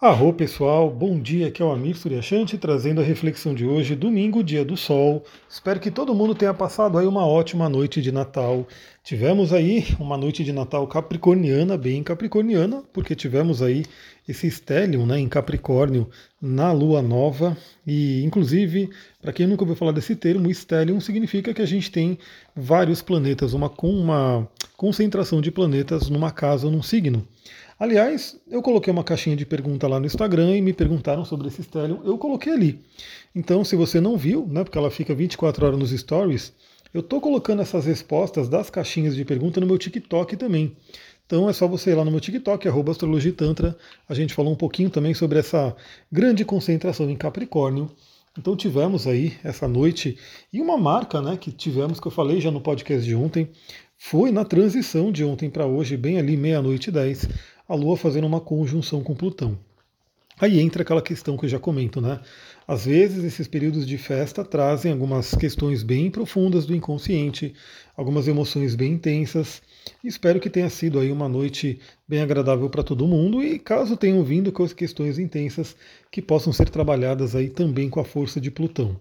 Arro pessoal, bom dia, aqui é o Amir Suryashanti trazendo a reflexão de hoje, domingo, dia do sol. Espero que todo mundo tenha passado aí uma ótima noite de Natal. Tivemos aí uma noite de Natal capricorniana, bem capricorniana, porque tivemos aí esse stellium, né, em Capricórnio na Lua Nova. E inclusive, para quem nunca ouviu falar desse termo, stellium significa que a gente tem vários planetas, uma concentração de planetas numa casa ou num signo. Aliás, eu coloquei uma caixinha de pergunta lá no Instagram e me perguntaram sobre esse stellium, eu coloquei ali. Então, se você não viu, né, porque ela fica 24 horas nos stories, eu estou colocando essas respostas das caixinhas de pergunta no meu TikTok também. Então é só você ir lá no meu TikTok, @astrologitantra, a gente falou um pouquinho também sobre essa grande concentração em Capricórnio. Então tivemos aí essa noite, e uma marca, né, que tivemos, que eu falei já no podcast de ontem, foi na transição de ontem para hoje, bem ali meia-noite e 10, a Lua fazendo uma conjunção com Plutão. Aí entra aquela questão que eu já comento, né? Às vezes esses períodos de festa trazem algumas questões bem profundas do inconsciente, algumas emoções bem intensas. Espero que tenha sido aí uma noite bem agradável para todo mundo e caso tenham vindo com as questões intensas que possam ser trabalhadas aí também com a força de Plutão.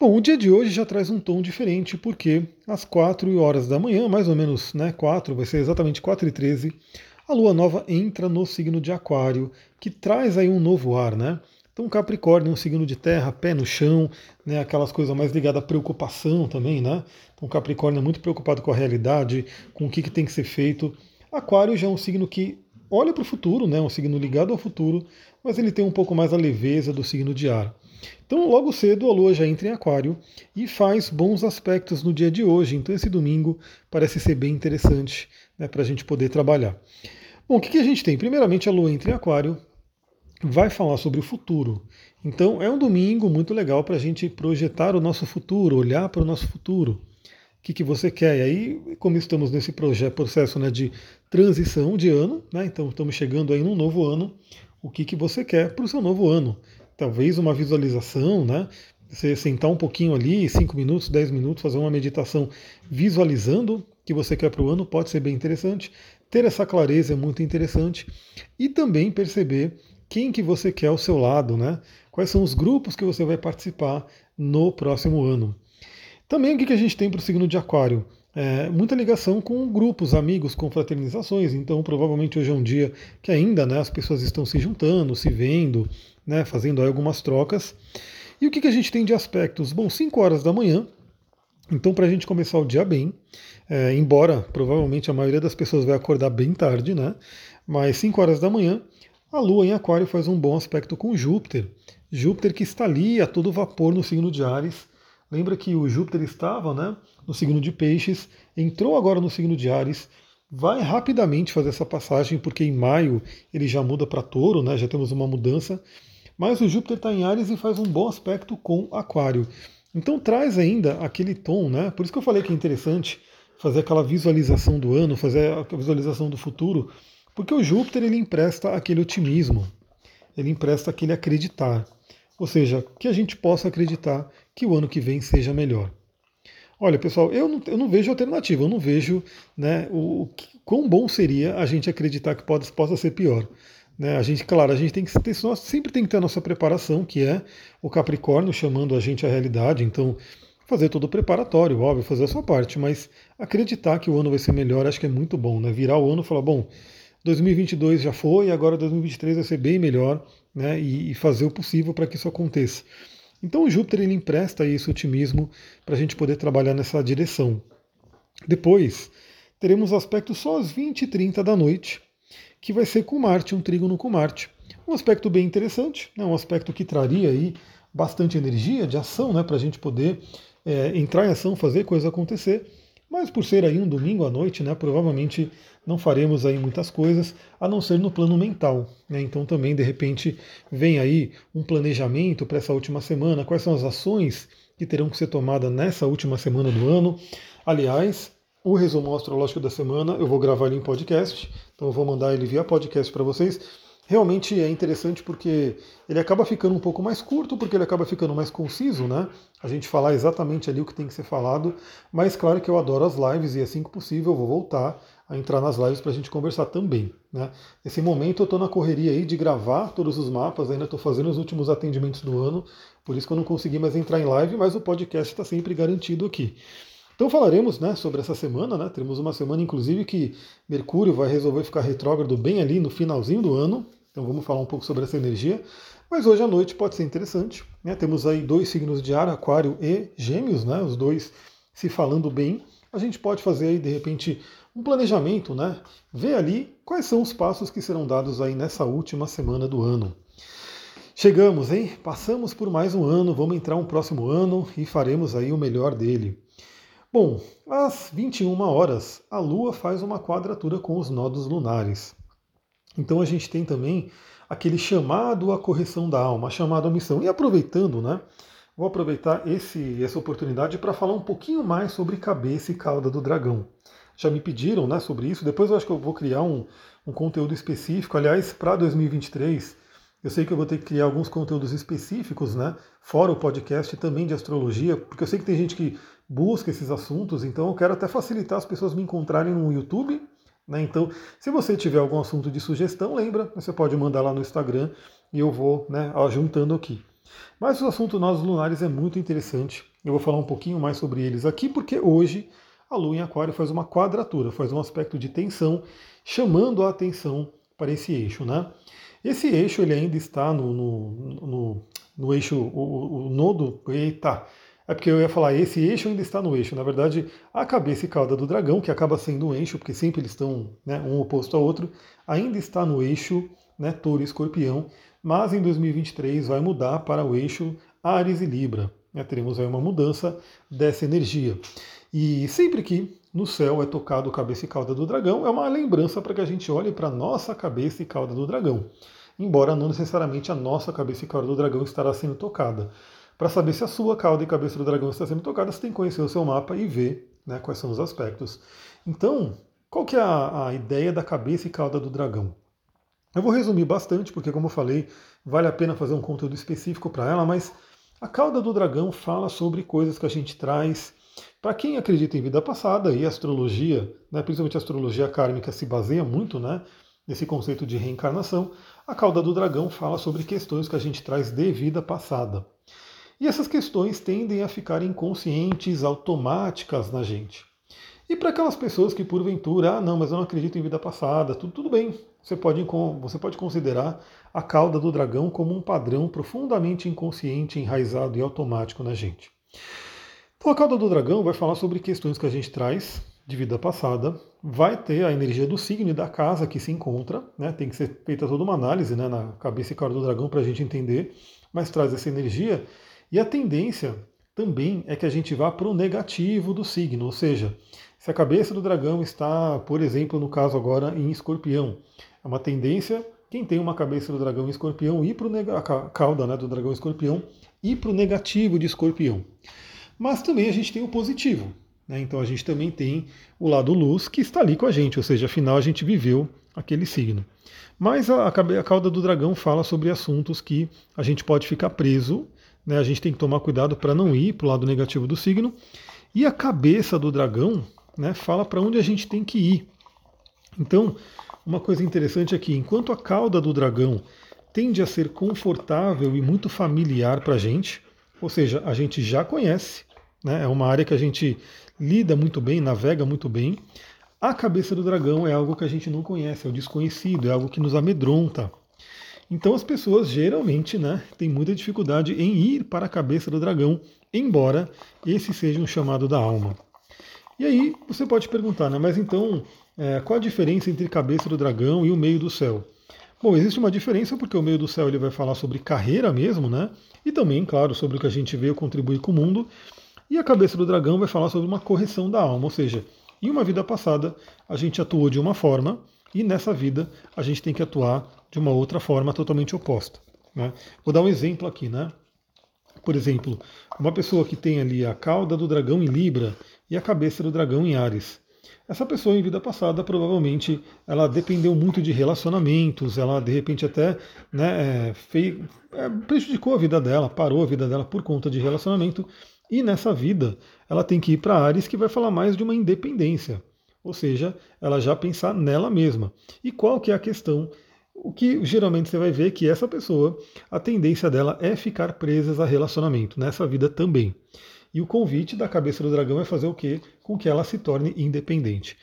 Bom, o dia de hoje já traz um tom diferente, porque às 4 horas da manhã, mais ou menos, né, 4, vai ser exatamente 4h13, a Lua Nova entra no signo de Aquário, que traz aí um novo ar, né? Então Capricórnio é um signo de terra, pé no chão, né, aquelas coisas mais ligadas à preocupação também, né? Então Capricórnio é muito preocupado com a realidade, com o que tem que ser feito. Aquário já é um signo que olha para o futuro, né, um signo ligado ao futuro, mas ele tem um pouco mais a leveza do signo de ar. Então, logo cedo, a Lua já entra em Aquário e faz bons aspectos no dia de hoje. Então, esse domingo parece ser bem interessante, né, para a gente poder trabalhar. Bom, o que a gente tem? Primeiramente, a Lua entra em Aquário, vai falar sobre o futuro. Então, é um domingo muito legal para a gente projetar o nosso futuro, olhar para o nosso futuro. O que você quer? E aí, como estamos nesse processo, né, de transição de ano, né, então estamos chegando aí num novo ano, o que você quer para o seu novo ano? Talvez uma visualização, né? Você sentar um pouquinho ali, 5 minutos, 10 minutos, fazer uma meditação visualizando o que você quer para o ano, pode ser bem interessante. Ter essa clareza é muito interessante. E também perceber quem que você quer ao seu lado, né? Quais são os grupos que você vai participar no próximo ano. Também o que a gente tem para o signo de Aquário? Muita ligação com grupos, amigos, confraternizações. Então, provavelmente hoje é um dia que ainda, né, as pessoas estão se juntando, se vendo, né, fazendo aí algumas trocas. E o que a gente tem de aspectos? Bom, 5 horas da manhã, então para a gente começar o dia bem, embora provavelmente a maioria das pessoas vai acordar bem tarde, né, mas 5 horas da manhã, a Lua em Aquário faz um bom aspecto com Júpiter. Júpiter que está ali a todo vapor no signo de Áries. Lembra que o Júpiter estava, né, no signo de Peixes, entrou agora no signo de Áries, vai rapidamente fazer essa passagem, porque em maio ele já muda para Touro, né, já temos uma mudança, mas o Júpiter está em Áries e faz um bom aspecto com Aquário. Então traz ainda aquele tom, né, por isso que eu falei que é interessante fazer aquela visualização do ano, fazer a visualização do futuro, porque o Júpiter ele empresta aquele otimismo, ele empresta aquele acreditar. Ou seja, que a gente possa acreditar que o ano que vem seja melhor. Olha, pessoal, eu não vejo alternativa, eu não vejo, né, quão bom seria a gente acreditar que possa ser pior. Né? A gente tem que ter, nós sempre tem que ter a nossa preparação, que é o Capricórnio chamando a gente à realidade. Então, fazer todo o preparatório, óbvio, fazer a sua parte, mas acreditar que o ano vai ser melhor acho que é muito bom. Né? Virar o ano e falar, bom, 2022 já foi, agora 2023 vai ser bem melhor, né, e fazer o possível para que isso aconteça. Então o Júpiter ele empresta esse otimismo para a gente poder trabalhar nessa direção. Depois, teremos aspecto só às 20h30 da noite, que vai ser com Marte, um trígono com Marte. Um aspecto bem interessante, né, um aspecto que traria aí bastante energia de ação, né, para a gente poder entrar em ação, fazer coisa acontecer. Mas por ser aí um domingo à noite, né, provavelmente não faremos aí muitas coisas, a não ser no plano mental. Né? Então também, de repente, vem aí um planejamento para essa última semana, quais são as ações que terão que ser tomadas nessa última semana do ano. Aliás, o resumo astrológico da semana eu vou gravar ele em podcast, então eu vou mandar ele via podcast para vocês. realmente é interessante porque ele acaba ficando um pouco mais curto, porque ele acaba ficando mais conciso, né? A gente falar exatamente ali o que tem que ser falado, mas claro que eu adoro as lives e assim que possível eu vou voltar a entrar nas lives para a gente conversar também, né? Nesse momento eu estou na correria aí de gravar todos os mapas, ainda estou fazendo os últimos atendimentos do ano, por isso que eu não consegui mais entrar em live, mas o podcast está sempre garantido aqui. Então falaremos, né, sobre essa semana, né? Teremos uma semana, inclusive, que Mercúrio vai resolver ficar retrógrado bem ali no finalzinho do ano, então vamos falar um pouco sobre essa energia. Mas hoje à noite pode ser interessante, né? Temos aí dois signos de ar, Aquário e Gêmeos, né? Os dois se falando bem. A gente pode fazer aí, de repente, um planejamento, né? Ver ali quais são os passos que serão dados aí nessa última semana do ano. Chegamos, hein? Passamos por mais um ano, vamos entrar um próximo ano e faremos aí o melhor dele. Bom, às 21 horas, a Lua faz uma quadratura com os nodos lunares. Então a gente tem também aquele chamado à correção da alma, chamado à missão. E aproveitando, né? Vou aproveitar essa oportunidade para falar um pouquinho mais sobre cabeça e cauda do dragão. Já me pediram, né, sobre isso, depois eu acho que eu vou criar um conteúdo específico, aliás, para 2023, eu sei que eu vou ter que criar alguns conteúdos específicos, né, fora o podcast também de astrologia, porque eu sei que tem gente que busca esses assuntos, então eu quero até facilitar as pessoas me encontrarem no YouTube, né? Então, se você tiver algum assunto de sugestão, lembra, você pode mandar lá no Instagram e eu vou, né, juntando aqui. Mas o assunto Nodos Lunares é muito interessante, eu vou falar um pouquinho mais sobre eles aqui, porque hoje a Lua em Aquário faz uma quadratura, faz um aspecto de tensão, chamando a atenção para esse eixo, né? Esse eixo ele ainda está no eixo, o nodo, eita, é porque eu ia falar, esse eixo ainda está no eixo. Na verdade, a cabeça e cauda do dragão, que acaba sendo um eixo, porque sempre eles estão, né, um oposto ao outro, ainda está no eixo, né, touro e escorpião, mas em 2023 vai mudar para o eixo Áries e Libra. Né, teremos aí uma mudança dessa energia. E sempre que no céu é tocado cabeça e cauda do dragão, é uma lembrança para que a gente olhe para a nossa cabeça e cauda do dragão. Embora não necessariamente a nossa cabeça e cauda do dragão estará sendo tocada. Para saber se a sua cauda e cabeça do dragão está sendo tocada, você tem que conhecer o seu mapa e ver, né, quais são os aspectos. Então, qual que é a ideia da cabeça e cauda do dragão? Eu vou resumir bastante, porque como eu falei, vale a pena fazer um conteúdo específico para ela, mas a cauda do dragão fala sobre coisas que a gente traz. Para quem acredita em vida passada e astrologia, né, principalmente a astrologia kármica se baseia muito, né, nesse conceito de reencarnação, a cauda do dragão fala sobre questões que a gente traz de vida passada. E essas questões tendem a ficar inconscientes, automáticas na gente. E para aquelas pessoas que porventura, não, mas eu não acredito em vida passada, tudo bem, você pode considerar a cauda do dragão como um padrão profundamente inconsciente, enraizado e automático na gente. Então a cauda do dragão vai falar sobre questões que a gente traz de vida passada, vai ter a energia do signo e da casa que se encontra, né? Tem que ser feita toda uma análise, né, na cabeça e cauda do dragão para a gente entender, mas traz essa energia. E a tendência também é que a gente vá para o negativo do signo, ou seja, se a cabeça do dragão está, por exemplo, no caso agora, em escorpião, é uma tendência, quem tem uma cabeça do dragão em escorpião, ir pro a cauda, né, do dragão em escorpião, ir para o negativo de escorpião. Mas também a gente tem o positivo, né? Então a gente também tem o lado luz que está ali com a gente, ou seja, afinal a gente viveu aquele signo. Mas a cauda do dragão fala sobre assuntos que a gente pode ficar preso, né, a gente tem que tomar cuidado para não ir para o lado negativo do signo. E a cabeça do dragão, né, fala para onde a gente tem que ir. Então, uma coisa interessante é que enquanto a cauda do dragão tende a ser confortável e muito familiar para a gente, ou seja, a gente já conhece, né, é uma área que a gente lida muito bem, navega muito bem, a cabeça do dragão é algo que a gente não conhece, é o desconhecido, é algo que nos amedronta. Então as pessoas geralmente, né, têm muita dificuldade em ir para a cabeça do dragão, embora esse seja um chamado da alma. E aí você pode perguntar, né, mas então qual a diferença entre cabeça do dragão e o meio do céu? Bom, existe uma diferença porque o meio do céu ele vai falar sobre carreira mesmo, né, e também, claro, sobre o que a gente veio contribuir com o mundo. E a cabeça do dragão vai falar sobre uma correção da alma, ou seja, em uma vida passada a gente atuou de uma forma e nessa vida a gente tem que atuar de uma outra forma totalmente oposta, né? Vou dar um exemplo aqui, né? Por exemplo, uma pessoa que tem ali a cauda do dragão em Libra e a cabeça do dragão em Áries. Essa pessoa em vida passada provavelmente ela dependeu muito de relacionamentos, ela de repente até prejudicou a vida dela, parou a vida dela por conta de relacionamento, e nessa vida ela tem que ir para Áries, que vai falar mais de uma independência, ou seja, ela já pensar nela mesma. E qual que é a questão? O que geralmente você vai ver é que essa pessoa, a tendência dela é ficar presa a relacionamento, nessa vida também. E o convite da cabeça do dragão é fazer o quê? Com que ela se torne independente.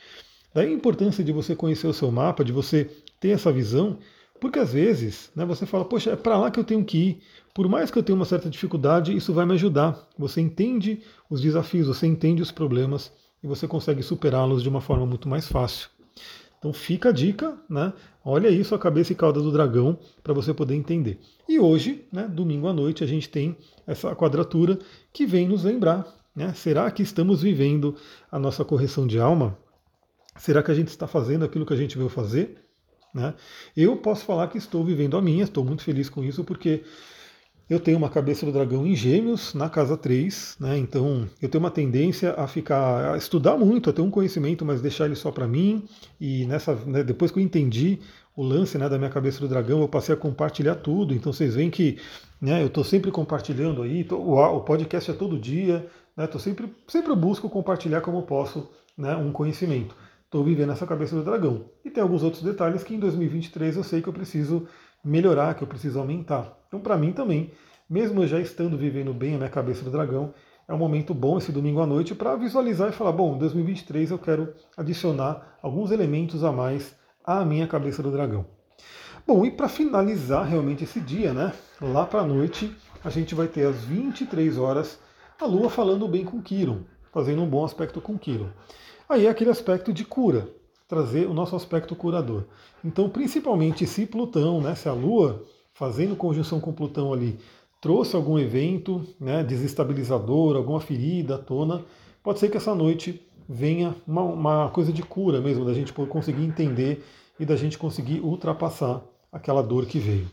Daí a importância de você conhecer o seu mapa, de você ter essa visão, porque às vezes você fala, poxa, é para lá que eu tenho que ir. Por mais que eu tenha uma certa dificuldade, isso vai me ajudar. Você entende os desafios, você entende os problemas e você consegue superá-los de uma forma muito mais fácil. Então fica a dica, Olha isso, a cabeça e cauda do dragão, para você poder entender. E hoje, domingo à noite, a gente tem essa quadratura que vem nos lembrar, Será que estamos vivendo a nossa correção de alma? Será que a gente está fazendo aquilo que a gente veio fazer? Eu posso falar que estou vivendo a minha, estou muito feliz com isso, porque eu tenho uma cabeça do dragão em Gêmeos, na casa 3, Então eu tenho uma tendência a estudar muito, a ter um conhecimento, mas deixar ele só para mim. E depois que eu entendi o lance da minha cabeça do dragão, eu passei a compartilhar tudo. Então vocês veem que eu estou sempre compartilhando aí, o podcast é todo dia, sempre eu busco compartilhar como eu posso um conhecimento. Estou vivendo essa cabeça do dragão. E tem alguns outros detalhes que em 2023 eu sei que eu preciso melhorar, que eu preciso aumentar. Então, para mim também, mesmo eu já estando vivendo bem a minha cabeça do dragão, é um momento bom esse domingo à noite para visualizar e falar, bom, em 2023 eu quero adicionar alguns elementos a mais à minha cabeça do dragão. Bom, e para finalizar realmente esse dia, lá para a noite, a gente vai ter às 23 horas a Lua falando bem com Quíron, fazendo um bom aspecto com Quíron. Aí é aquele aspecto de cura, trazer o nosso aspecto curador. Então, principalmente se Plutão, se a Lua, fazendo conjunção com Plutão ali, trouxe algum evento desestabilizador, alguma ferida à tona, pode ser que essa noite venha uma coisa de cura mesmo, da gente conseguir entender e da gente conseguir ultrapassar aquela dor que veio.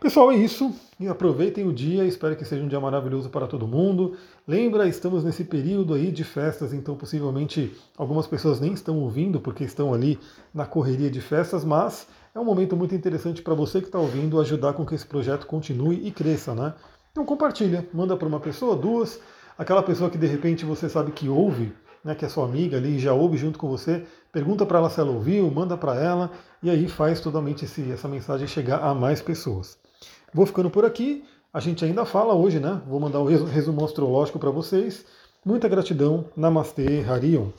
Pessoal, é isso. E aproveitem o dia. Espero que seja um dia maravilhoso para todo mundo. Lembra, estamos nesse período aí de festas, então possivelmente algumas pessoas nem estão ouvindo porque estão ali na correria de festas, mas é um momento muito interessante para você que está ouvindo ajudar com que esse projeto continue e cresça, Então compartilha, manda para uma pessoa, duas, aquela pessoa que de repente você sabe que ouve, que é sua amiga ali, já ouve junto com você, pergunta para ela se ela ouviu, manda para ela, e aí faz totalmente essa mensagem chegar a mais pessoas. Vou ficando por aqui, a gente ainda fala hoje, Vou mandar o resumo astrológico para vocês. Muita gratidão, Namastê, Harion.